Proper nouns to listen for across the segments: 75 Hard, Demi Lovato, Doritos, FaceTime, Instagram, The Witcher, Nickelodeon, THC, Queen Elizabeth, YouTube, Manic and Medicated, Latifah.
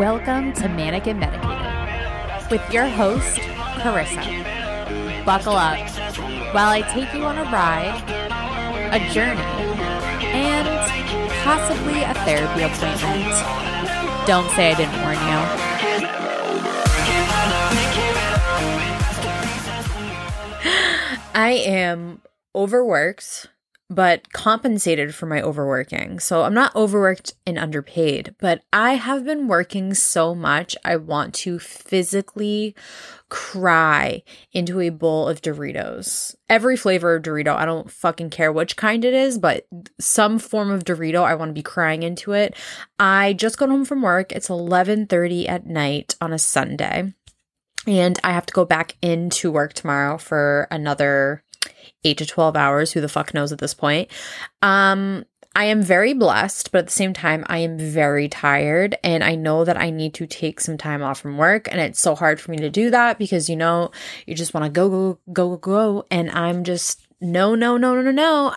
Welcome to Manic and Medicated with your host, Carissa. Buckle up while I take you on a ride, a journey, and possibly a therapy appointment. Don't say I didn't warn you. I am overworked, but compensated for my overworking. So I'm not overworked and underpaid, but I have been working so much I want to physically cry into a bowl of Doritos. Every flavor of Dorito, I don't fucking care which kind it is, but some form of Dorito, I want to be crying into it. I just got home from work. It's 11:30 at night on a Sunday, and I have to go back into work tomorrow for another 8 to 12 hours. Who the fuck knows at this point? I am very blessed, but at the same time, I am very tired. And I know that I need to take some time off from work. And it's so hard for me to do that because, you know, you just want to go. And I'm just, no.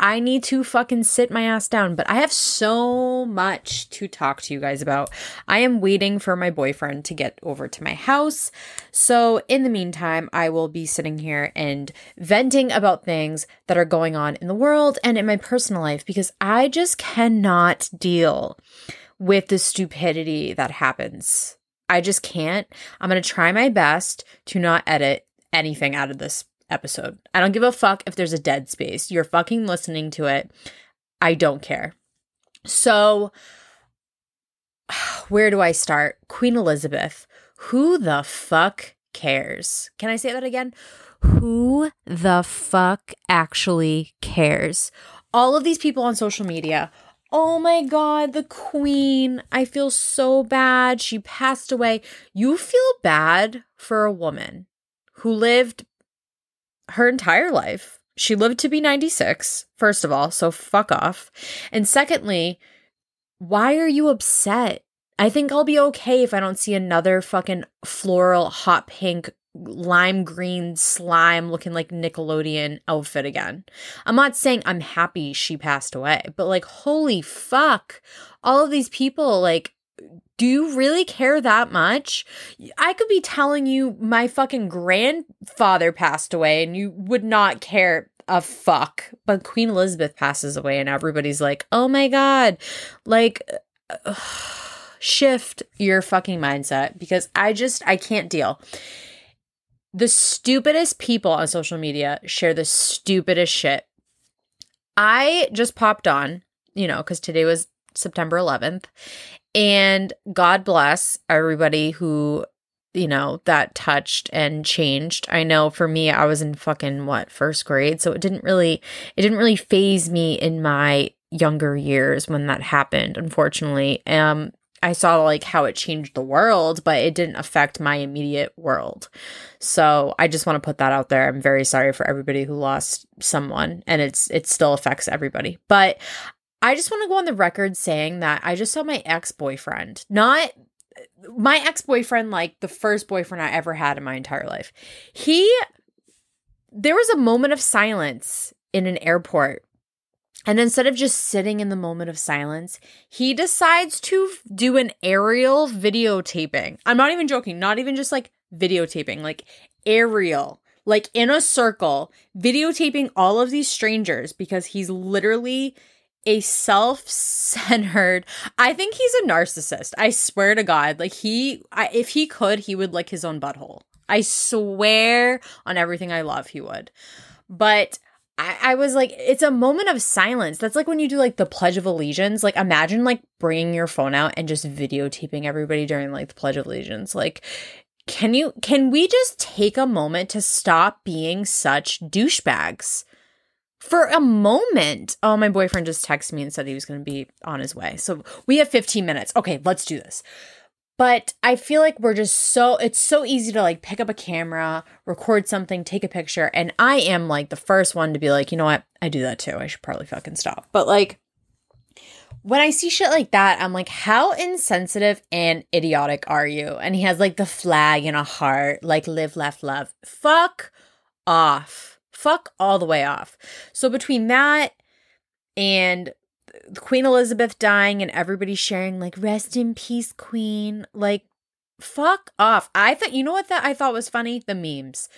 I need to fucking sit my ass down. But I have so much to talk to you guys about. I am waiting for my boyfriend to get over to my house. So in the meantime, I will be sitting here and venting about things that are going on in the world and in my personal life, because I just cannot deal with the stupidity that happens. I just can't. I'm going to try my best to not edit anything out of this episode. I don't give a fuck if there's a dead space. You're fucking listening to it. I don't care. So, where do I start? Queen Elizabeth. Who the fuck cares? Can I say that again? Who the fuck actually cares? All of these people on social media. Oh my God, the Queen. I feel so bad. She passed away. You feel bad for a woman who lived her entire life. She lived to be 96, first of all, so fuck off. And secondly, why are you upset? I think I'll be okay if I don't see another fucking floral, hot pink, lime green slime looking like Nickelodeon outfit again. I'm not saying I'm happy she passed away, but like, holy fuck. All of these people, like, do you really care that much? I could be telling you my fucking grandfather passed away and you would not care a fuck. But Queen Elizabeth passes away and everybody's like, oh my God. Like, shift your fucking mindset, because I can't deal. The stupidest people on social media share the stupidest shit. I just popped on, you know, because today was September 11th. And God bless everybody who, you know, that touched and changed. I know for me, I was in fucking first grade. So it didn't really phase me in my younger years when that happened, unfortunately. I saw like how it changed the world, but it didn't affect my immediate world. So I just want to put that out there. I'm very sorry for everybody who lost someone, and it still affects everybody. But I just want to go on the record saying that I just saw my ex-boyfriend, not my ex-boyfriend, like the first boyfriend I ever had in my entire life. There was a moment of silence in an airport. And instead of just sitting in the moment of silence, he decides to do an aerial videotaping. I'm not even joking. Not even just like videotaping, like aerial, like in a circle, videotaping all of these strangers, because he's literally a self-centered, I think he's a narcissist. I swear to God, like if he could, he would lick his own butthole. I swear on everything I love, he would. But I was like, it's a moment of silence. That's like when you do like the Pledge of Allegiance. Like imagine like bringing your phone out and just videotaping everybody during like the Pledge of Allegiance. Like, can we just take a moment to stop being such douchebags? For a moment. Oh, my boyfriend just texted me and said he was going to be on his way. So we have 15 minutes. Okay, let's do this. But I feel like it's so easy to like pick up a camera, record something, take a picture. And I am like the first one to be like, you know what? I do that too. I should probably fucking stop. But like when I see shit like that, I'm like, how insensitive and idiotic are you? And he has like the flag and a heart, like live, laugh, love. Fuck off. Fuck all the way off. So between that and Queen Elizabeth dying and everybody sharing like, rest in peace, Queen. Like, fuck off. I thought, you know what that I thought was funny? The memes.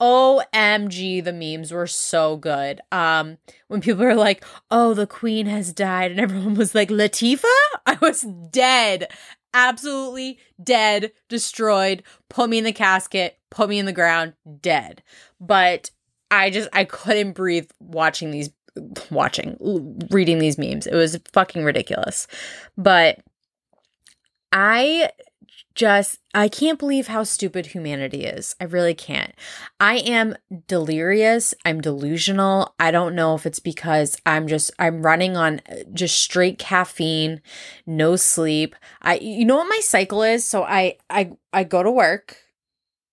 OMG, the memes were so good. When people were like, oh, the Queen has died, and everyone was like, Latifah? I was dead. Absolutely dead, destroyed, put me in the casket, put me in the ground, dead. But I couldn't breathe reading these memes. It was fucking ridiculous. But I can't believe how stupid humanity is. I really can't. I am delirious. I'm delusional. I don't know if it's because I'm running on just straight caffeine, no sleep. You know what my cycle is? So I go to work.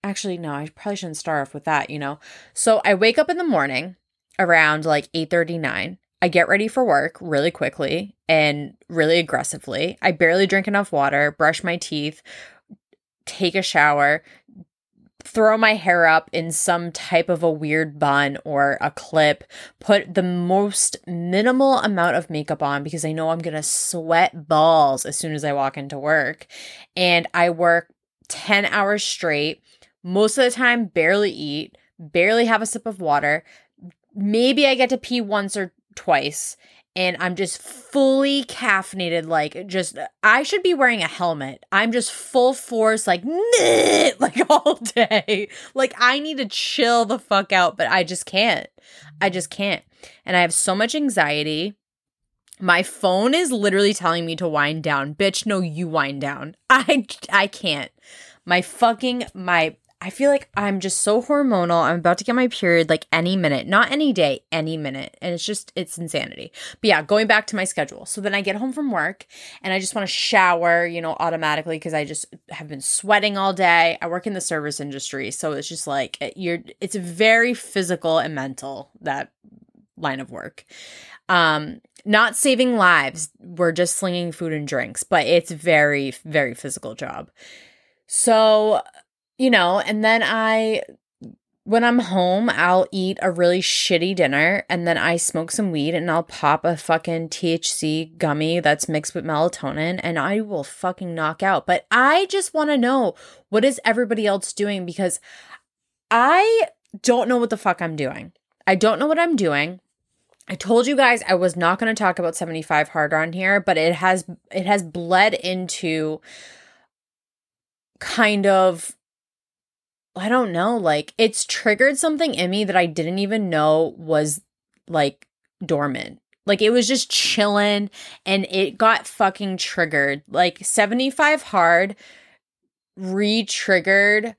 Actually, no, I probably shouldn't start off with that, you know? So I wake up in the morning around like 8:39. I get ready for work really quickly and really aggressively. I barely drink enough water, brush my teeth, take a shower, throw my hair up in some type of a weird bun or a clip, put the most minimal amount of makeup on because I know I'm going to sweat balls as soon as I walk into work. And I work 10 hours straight, most of the time barely eat, barely have a sip of water. Maybe I get to pee once or twice, and I'm just fully caffeinated. Like, just, I should be wearing a helmet. I'm just full force, like all day. Like, I need to chill the fuck out, but I just can't. And I have so much anxiety. My phone is literally telling me to wind down. Bitch, no, you wind down. I can't. I feel like I'm just so hormonal. I'm about to get my period like any minute, not any day, any minute. And it's insanity. But yeah, going back to my schedule. So then I get home from work and I just want to shower, you know, automatically because I just have been sweating all day. I work in the service industry. So it's just like, it's very physical and mental, that line of work. Not saving lives. We're just slinging food and drinks, but it's very, very physical job. So, you know, and then when I'm home, I'll eat a really shitty dinner and then I smoke some weed and I'll pop a fucking THC gummy that's mixed with melatonin and I will fucking knock out. But I just want to know, what is everybody else doing? Because I don't know what the fuck I'm doing. I don't know what I'm doing. I told you guys I was not going to talk about 75 Hard on here, but it has bled into kind of, I don't know, like, it's triggered something in me that I didn't even know was, like, dormant. Like, it was just chilling, and it got fucking triggered. Like, 75 Hard re-triggered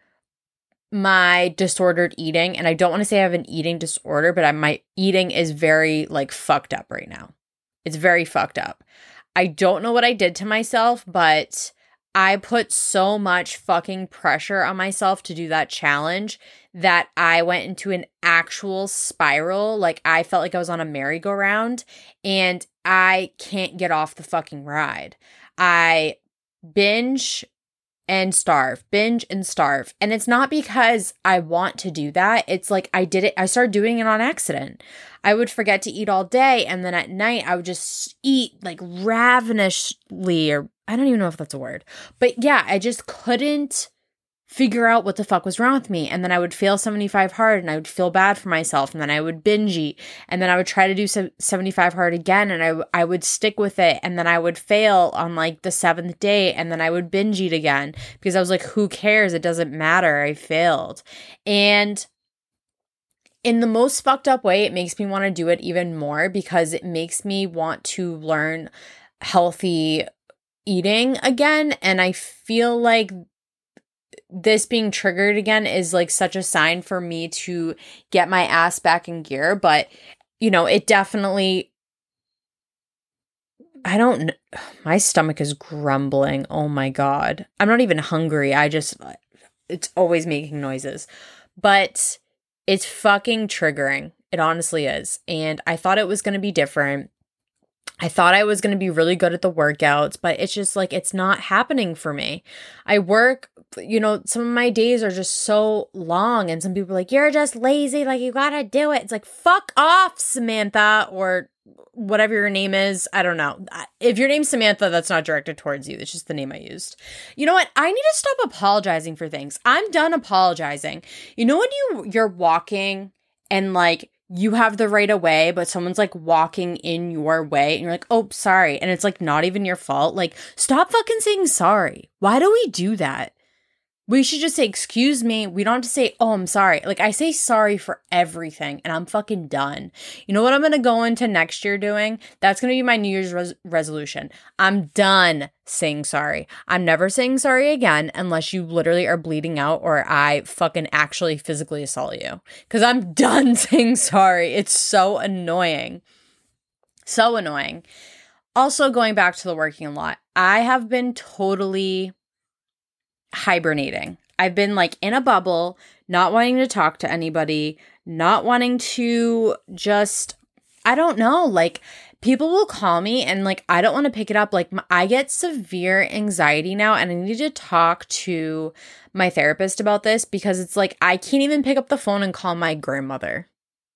my disordered eating, and I don't want to say I have an eating disorder, but my eating is very, like, fucked up right now. It's very fucked up. I don't know what I did to myself, but I put so much fucking pressure on myself to do that challenge that I went into an actual spiral. Like, I felt like I was on a merry-go-round and I can't get off the fucking ride. I binge and starve. And it's not because I want to do that. It's like I did it. I started doing it on accident. I would forget to eat all day. And then at night I would just eat like ravenously, or I don't even know if that's a word. But yeah, I just couldn't figure out what the fuck was wrong with me. And then I would fail 75 Hard and I would feel bad for myself. And then I would binge eat. And then I would try to do 75 Hard again. And I would stick with it. And then I would fail on like the seventh day. And then I would binge eat again because I was like, who cares? It doesn't matter. I failed. And in the most fucked up way, it makes me want to do it even more because it makes me want to learn healthy eating again. And I feel like this being triggered again is like such a sign for me to get my ass back in gear. But, you know, it definitely, my stomach is grumbling. Oh my God. I'm not even hungry. It's always making noises, but it's fucking triggering. It honestly is. And I thought it was going to be different. I thought I was going to be really good at the workouts, but it's just like, it's not happening for me. I work, you know, some of my days are just so long and some people are like, you're just lazy. Like, you got to do it. It's like, fuck off, Samantha, or whatever your name is. I don't know. If your name's Samantha, that's not directed towards you. It's just the name I used. You know what? I need to stop apologizing for things. I'm done apologizing. You know when you're walking and like you have the right of way, but someone's like walking in your way and you're like, oh, sorry. And it's like not even your fault. Like, stop fucking saying sorry. Why do we do that? We should just say, excuse me. We don't have to say, oh, I'm sorry. Like, I say sorry for everything, and I'm fucking done. You know what I'm going to go into next year doing? That's going to be my New Year's resolution. I'm done saying sorry. I'm never saying sorry again unless you literally are bleeding out or I fucking actually physically assault you. Because I'm done saying sorry. It's so annoying. So annoying. Also, going back to the working a lot, I have been totally hibernating. I've been like in a bubble, not wanting to talk to anybody, not wanting to just, I don't know, like people will call me and like I don't want to pick it up. Like I get severe anxiety now and I need to talk to my therapist about this because it's like I can't even pick up the phone and call my grandmother.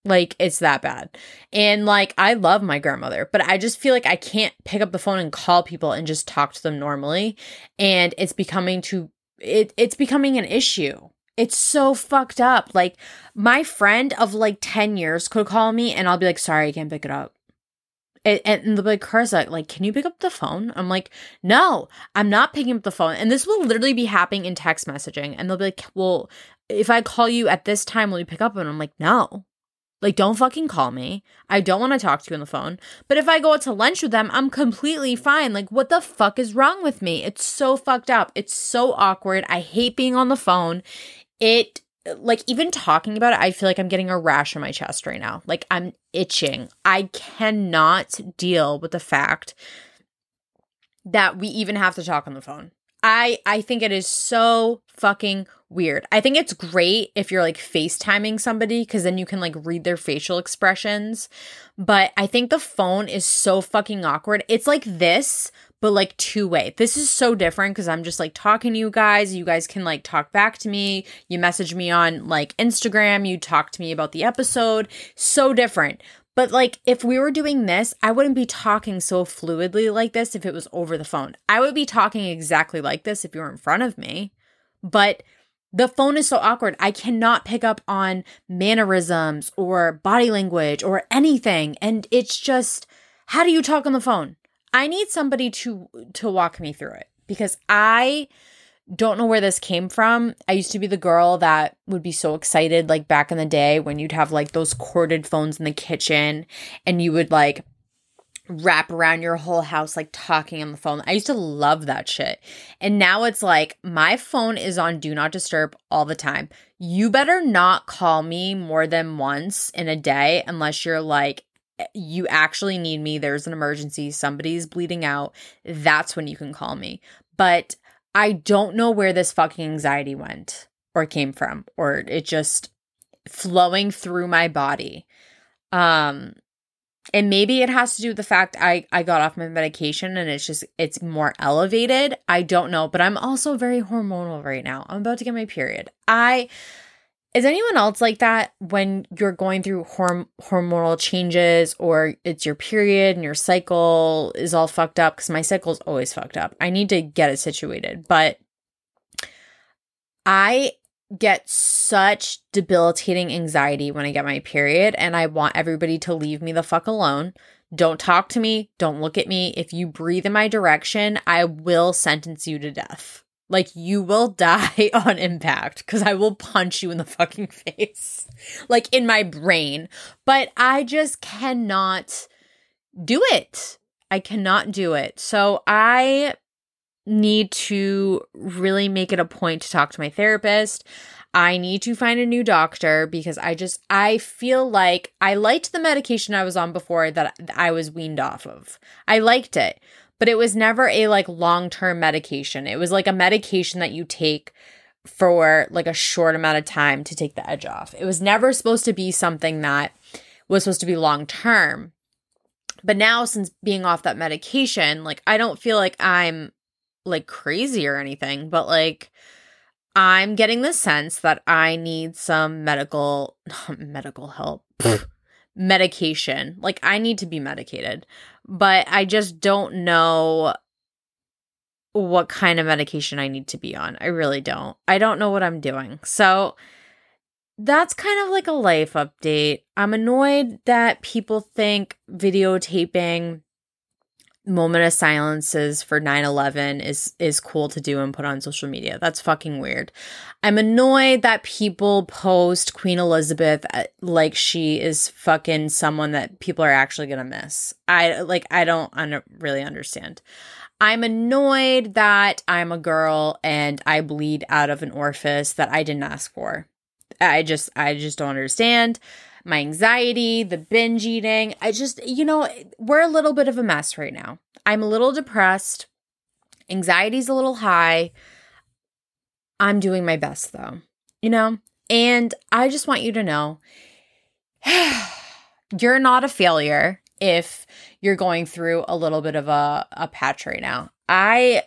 Like it's that bad. And like I love my grandmother, but I just feel like I can't pick up the phone and call people and just talk to them normally. And it's becoming too It's becoming an issue. It's so fucked up. Like my friend of like 10 years could call me and I'll be like, sorry, I can't pick it up. And they'll be like, Carissa, like, can you pick up the phone? I'm like, no, I'm not picking up the phone. And this will literally be happening in text messaging. And they'll be like, well, if I call you at this time, will you pick up? And I'm like, no. Like, don't fucking call me. I don't want to talk to you on the phone. But if I go out to lunch with them, I'm completely fine. Like, what the fuck is wrong with me? It's so fucked up. It's so awkward. I hate being on the phone. It, like, even talking about it, I feel like I'm getting a rash on my chest right now. Like, I'm itching. I cannot deal with the fact that we even have to talk on the phone. I think it is so fucking weird. I think it's great if you're like FaceTiming somebody because then you can like read their facial expressions. But I think the phone is so fucking awkward. It's like this, but like two-way. This is so different because I'm just like talking to you guys. You guys can like talk back to me. You message me on like Instagram. You talk to me about the episode. So different. But like if we were doing this, I wouldn't be talking so fluidly like this if it was over the phone. I would be talking exactly like this if you were in front of me. But the phone is so awkward. I cannot pick up on mannerisms or body language or anything. And it's just, how do you talk on the phone? I need somebody to walk me through it because I don't know where this came from. I used to be the girl that would be so excited, like back in the day when you'd have like those corded phones in the kitchen and you would like wrap around your whole house, like talking on the phone. I used to love that shit. And now it's like my phone is on do not disturb all the time. You better not call me more than once in a day unless you're like, you actually need me. There's an emergency. Somebody's bleeding out. That's when you can call me. But I don't know where this fucking anxiety went or came from, or it just flowing through my body. And maybe it has to do with the fact I got off my medication and it's just, it's more elevated. I don't know, but I'm also very hormonal right now. I'm about to get my period. Is anyone else like that when you're going through hormonal changes or it's your period and your cycle is all fucked up? Because my cycle is always fucked up. I need to get it situated. But I get such debilitating anxiety when I get my period and I want everybody to leave me the fuck alone. Don't talk to me. Don't look at me. If you breathe in my direction, I will sentence you to death. Like, you will die on impact because I will punch you in the fucking face, like in my brain. But I just cannot do it. I cannot do it. So I need to really make it a point to talk to my therapist. I need to find a new doctor because I feel like I liked the medication I was on before that I was weaned off of. I liked it. But it was never a like long-term medication. It was like a medication that you take for like a short amount of time to take the edge off. It was never supposed to be something that was supposed to be long-term. But now since being off that medication, like I don't feel like I'm like crazy or anything, but like I'm getting the sense that I need some medical help. medication. Like, I need to be medicated, but I just don't know what kind of medication I need to be on. I really don't. I don't know what I'm doing. So that's kind of like a life update. I'm annoyed that people think videotaping moment of silences for 9/11 is cool to do and put on social media. That's fucking weird. I'm annoyed that people post Queen Elizabeth like she is fucking someone that people are actually going to miss. I don't really understand. I'm annoyed that I'm a girl and I bleed out of an orifice that I didn't ask for. I just don't understand. My anxiety, the binge eating. I just, you know, we're a little bit of a mess right now. I'm a little depressed. Anxiety's a little high. I'm doing my best though, you know? And I just want you to know, you're not a failure if you're going through a little bit of a patch right now. I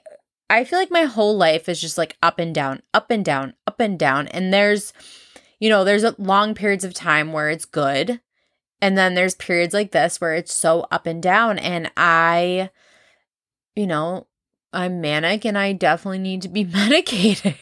feel like my whole life is just like up and down, up and down, up and down. And there's long periods of time where it's good, and then there's periods like this where it's so up and down, and I'm manic and I definitely need to be medicated.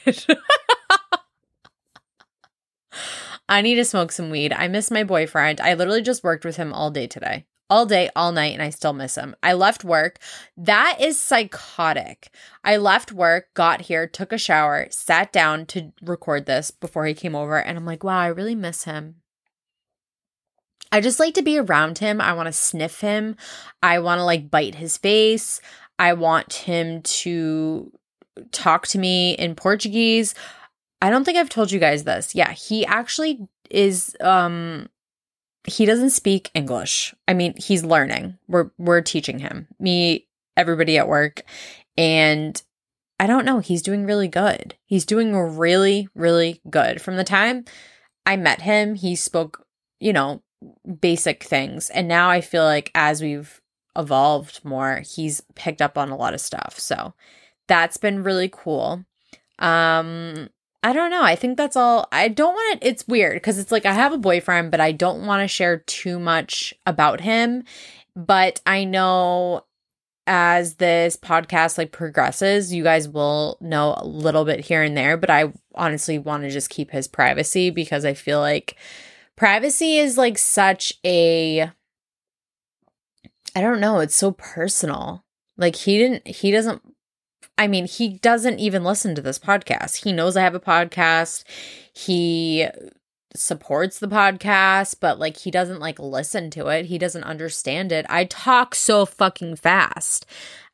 I need to smoke some weed. I miss my boyfriend. I literally just worked with him all day today. All day, all night, and I still miss him. I left work. That is psychotic. I left work, got here, took a shower, sat down to record this before he came over, and I'm like, wow, I really miss him. I just like to be around him. I want to sniff him. I want to like bite his face. I want him to talk to me in Portuguese. I don't think I've told you guys this. Yeah, he actually is he doesn't speak English. I mean, he's learning. We're teaching him. Me, everybody at work. And I don't know. He's doing really good. He's doing really, really good. From the time I met him, he spoke, basic things. And now I feel like as we've evolved more, he's picked up on a lot of stuff. So that's been really cool. I don't know. I think that's all. I don't want to. It's weird because it's like I have a boyfriend, but I don't want to share too much about him. But I know as this podcast like progresses, you guys will know a little bit here and there. But I honestly want to just keep his privacy because I feel like privacy is like such a, I don't know. It's so personal. Like he doesn't. I mean, he doesn't even listen to this podcast. He knows I have a podcast. He supports the podcast, but like he doesn't like listen to it. He doesn't understand it. I talk so fucking fast.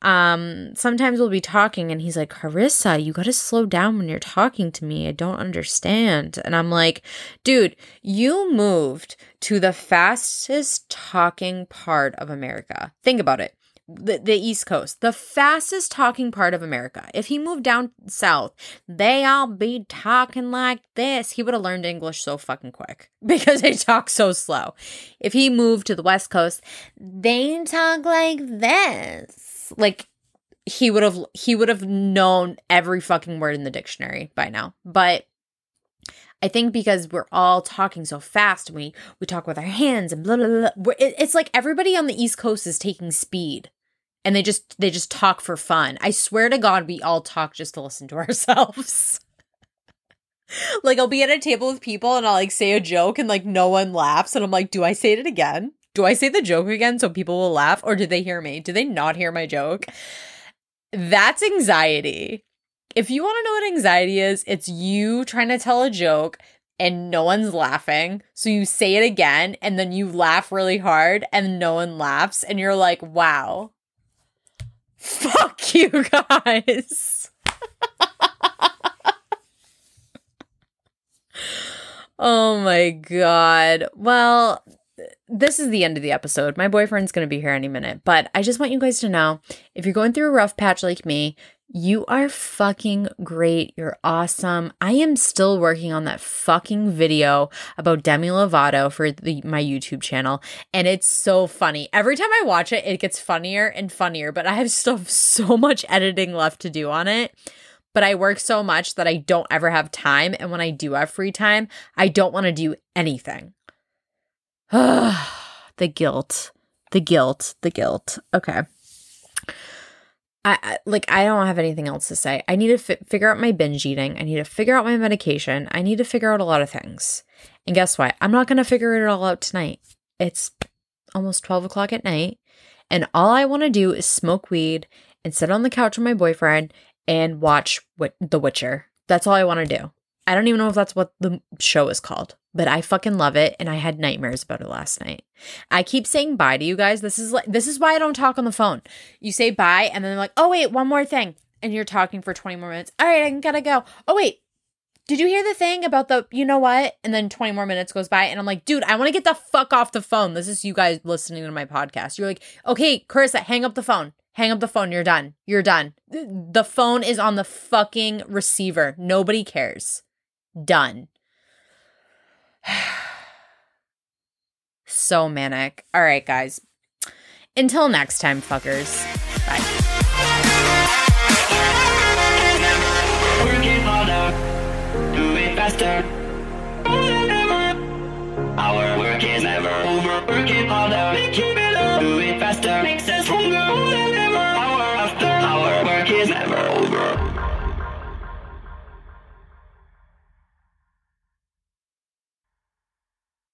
Sometimes we'll be talking and he's like, Carissa, you got to slow down when you're talking to me. I don't understand. And I'm like, dude, you moved to the fastest talking part of America. Think about it. The East Coast, the fastest talking part of America. If he moved down south, they all be talking like this. He would have learned English so fucking quick because they talk so slow. If he moved to the West Coast, they talk like this. Like he would have known every fucking word in the dictionary by now. But I think because we're all talking so fast, we talk with our hands and blah, blah, blah. It's like everybody on the East Coast is taking speed. And they just talk for fun. I swear to God, we all talk just to listen to ourselves. Like I'll be at a table with people and I'll like say a joke and like no one laughs. And I'm like, do I say it again? Do I say the joke again so people will laugh? Or did they hear me? Do they not hear my joke? That's anxiety. If you want to know what anxiety is, it's you trying to tell a joke and no one's laughing. So you say it again and then you laugh really hard and no one laughs. And you're like, wow. Fuck you guys. Oh my God. Well, this is the end of the episode. My boyfriend's going to be here any minute. But I just want you guys to know, if you're going through a rough patch like me, you are fucking great. You're awesome. I am still working on that fucking video about Demi Lovato for my YouTube channel. And it's so funny. Every time I watch it, it gets funnier and funnier. But I have still so much editing left to do on it. But I work so much that I don't ever have time. And when I do have free time, I don't want to do anything. The guilt. Okay. I don't have anything else to say. I need to figure out my binge eating. I need to figure out my medication. I need to figure out a lot of things. And guess what? I'm not going to figure it all out tonight. It's almost 12 o'clock at night. And all I want to do is smoke weed and sit on the couch with my boyfriend and watch The Witcher. That's all I want to do. I don't even know if that's what the show is called, but I fucking love it, and I had nightmares about it last night. I keep saying bye to you guys. This is why I don't talk on the phone. You say bye, and then they're like, oh, wait, one more thing. And you're talking for 20 more minutes. All right, I gotta go. Oh, wait, did you hear the thing about the, you know what? And then 20 more minutes goes by, and I'm like, dude, I want to get the fuck off the phone. This is you guys listening to my podcast. You're like, okay, Carissa, hang up the phone. Hang up the phone. You're done. You're done. The phone is on the fucking receiver. Nobody cares. Done. So manic. All right, guys. Until next time, fuckers. Bye.